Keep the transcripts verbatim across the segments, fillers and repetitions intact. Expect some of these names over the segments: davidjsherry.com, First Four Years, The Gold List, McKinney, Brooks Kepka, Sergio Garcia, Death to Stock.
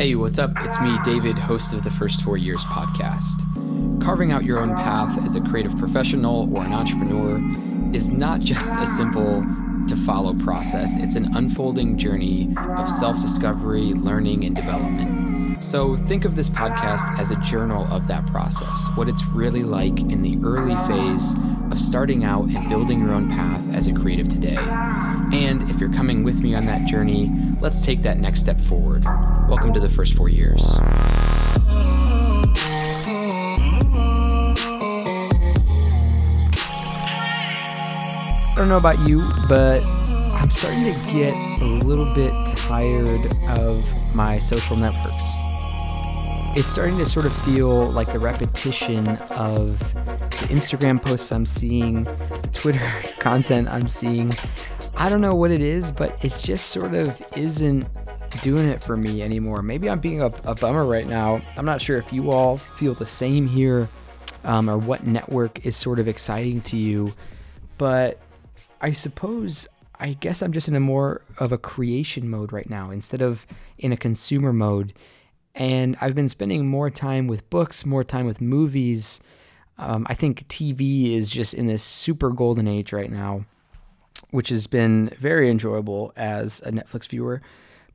Hey, what's up? It's me, David, host of the First Four Years podcast. Carving out your own path as a creative professional or an entrepreneur is not just a simple to follow process. It's an unfolding journey of self-discovery, learning, and development. So think of this podcast as a journal of that process, what it's really like in the early phase of starting out and building your own path as a creative today. And if you're coming with me on that journey, let's take that next step forward. Welcome to the First Four Years. I don't know about you, but I'm starting to get a little bit tired of my social networks. It's starting to sort of feel like the repetition of the Instagram posts I'm seeing, the Twitter content I'm seeing. I don't know what it is, but it just sort of isn't doing it for me anymore. Maybe I'm being a, a bummer right now. I'm not sure if you all feel the same here um, or what network is sort of exciting to you, but I suppose, I guess I'm just in a more of a creation mode right now instead of in a consumer mode. And I've been spending more time with books, more time with movies. Um, I think T V is just in this super golden age right now, which has been very enjoyable as a Netflix viewer.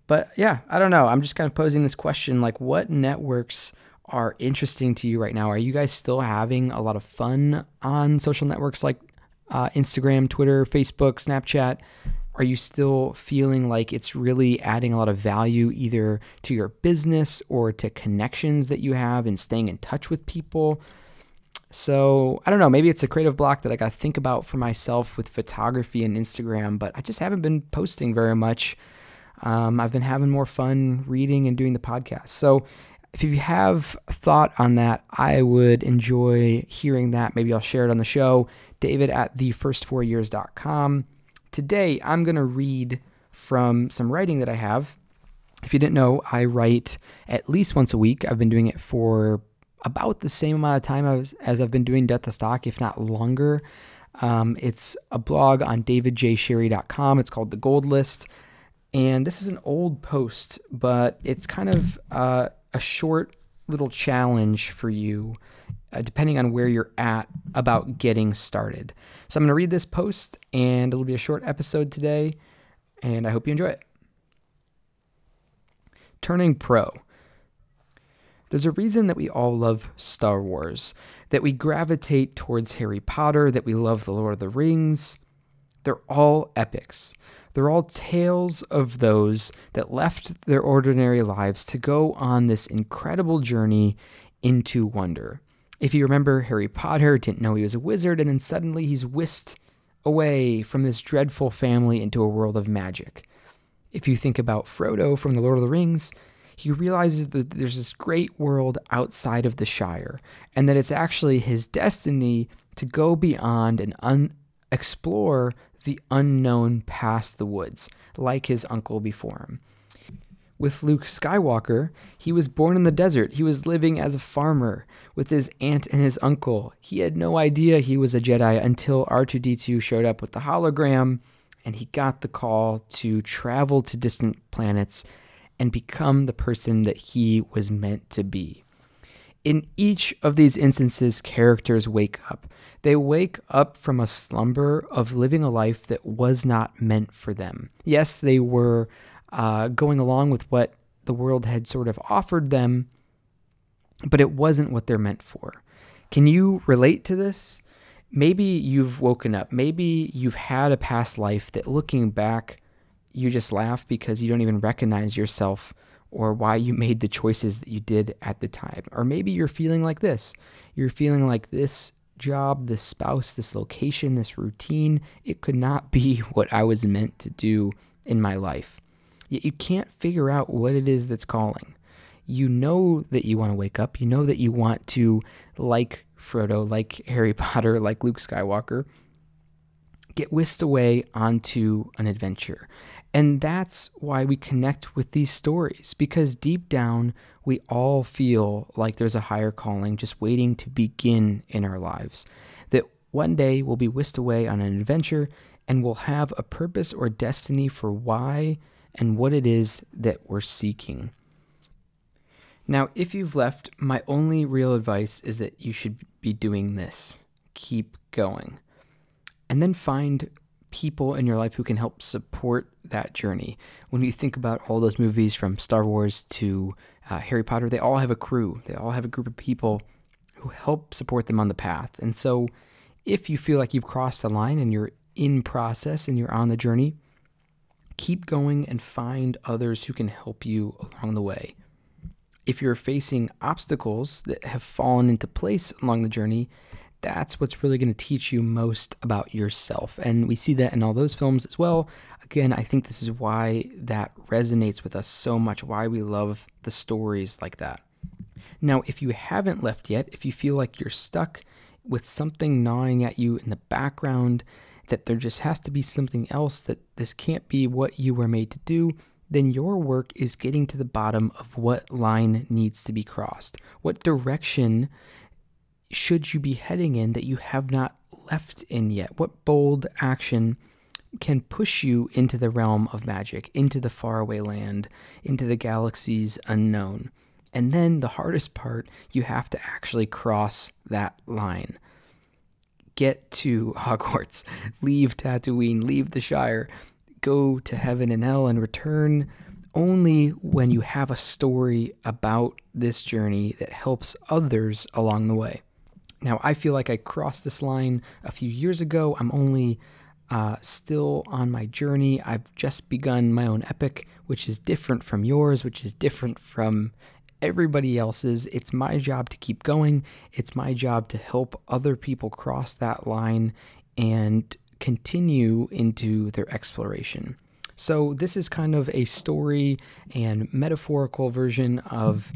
But yeah, I don't know. I'm just kind of posing this question, like, what networks are interesting to you right now? Are you guys still having a lot of fun on social networks like uh, Instagram, Twitter, Facebook, Snapchat? Are you still feeling like it's really adding a lot of value either to your business or to connections that you have and staying in touch with people? So I don't know, maybe it's a creative block that I got to think about for myself with photography and Instagram, but I just haven't been posting very much. Um, I've been having more fun reading and doing the podcast. So if you have a thought on that, I would enjoy hearing that. Maybe I'll share it on the show. David at the first four years dot com. Today, I'm going to read from some writing that I have. If you didn't know, I write at least once a week. I've been doing it for about the same amount of time as, as I've been doing Death to Stock, if not longer. Um, it's a blog on david j sherry dot com. It's called The Gold List. And this is an old post, but it's kind of uh, a short little challenge for you, uh, depending on where you're at about getting started. So I'm going to read this post, and it'll be a short episode today, and I hope you enjoy it. Turning pro. There's a reason that we all love Star Wars, that we gravitate towards Harry Potter, that we love The Lord of the Rings. They're all epics. They're all tales of those that left their ordinary lives to go on this incredible journey into wonder. If you remember, Harry Potter didn't know he was a wizard, and then suddenly he's whisked away from this dreadful family into a world of magic. If you think about Frodo from The Lord of the Rings, he realizes that there's this great world outside of the Shire, and that it's actually his destiny to go beyond and un- explore the unknown past the woods, like his uncle before him. With Luke Skywalker, he was born in the desert. He was living as a farmer with his aunt and his uncle. He had no idea he was a Jedi until R two D two showed up with the hologram, and he got the call to travel to distant planets and become the person that he was meant to be. In each of these instances, characters wake up. They wake up from a slumber of living a life that was not meant for them. Yes, they were uh, going along with what the world had sort of offered them, but it wasn't what they're meant for. Can you relate to this? Maybe you've woken up. Maybe you've had a past life that, looking back, you just laugh because you don't even recognize yourself or why you made the choices that you did at the time. Or maybe you're feeling like this. You're feeling like this job, this spouse, this location, this routine, it could not be what I was meant to do in my life. Yet you can't figure out what it is that's calling. You know that you want to wake up. You know that you want to, like Frodo, like Harry Potter, like Luke Skywalker, get whisked away onto an adventure. And that's why we connect with these stories, because deep down, we all feel like there's a higher calling just waiting to begin in our lives, that one day we'll be whisked away on an adventure and we'll have a purpose or destiny for why and what it is that we're seeking. Now, if you've left, my only real advice is that you should be doing this. Keep going. And then find people in your life who can help support that journey. When you think about all those movies from Star Wars to uh, Harry Potter, they all have a crew. They all have a group of people who help support them on the path. And so if you feel like you've crossed the line and you're in process and you're on the journey, keep going and find others who can help you along the way. If you're facing obstacles that have fallen into place along the journey, that's what's really going to teach you most about yourself. And we see that in all those films as well. Again, I think this is why that resonates with us so much, why we love the stories like that. Now, if you haven't left yet, if you feel like you're stuck with something gnawing at you in the background, that there just has to be something else, that this can't be what you were made to do, then your work is getting to the bottom of what line needs to be crossed. What direction should you be heading in that you have not left in yet? What bold action can push you into the realm of magic, into the faraway land, into the galaxies unknown? And then the hardest part, you have to actually cross that line. Get to Hogwarts, leave Tatooine, leave the Shire, go to heaven and hell and return only when you have a story about this journey that helps others along the way. Now, I feel like I crossed this line a few years ago. I'm only uh, still on my journey. I've just begun my own epic, which is different from yours, which is different from everybody else's. It's my job to keep going. It's my job to help other people cross that line and continue into their exploration. So this is kind of a story and metaphorical version of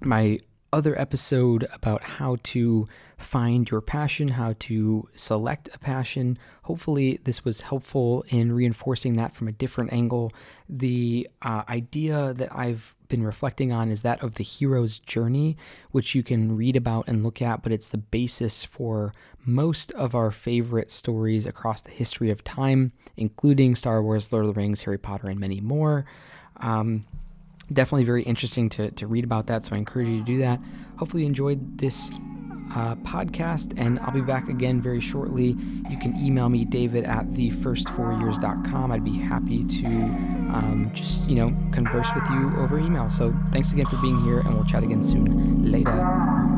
my other episode about how to find your passion, how to select a passion. Hopefully this was helpful in reinforcing that from a different angle. The uh, idea that I've been reflecting on is that of the hero's journey, which you can read about and look at, but it's the basis for most of our favorite stories across the history of time, including Star Wars, Lord of the Rings, Harry Potter, and many more. Um, Definitely very interesting to, to read about that, so I encourage you to do that. Hopefully you enjoyed this uh, podcast, and I'll be back again very shortly. You can email me, David, at the first four years dot com. I'd be happy to um, just, you know, converse with you over email. So thanks again for being here, and we'll chat again soon. Later.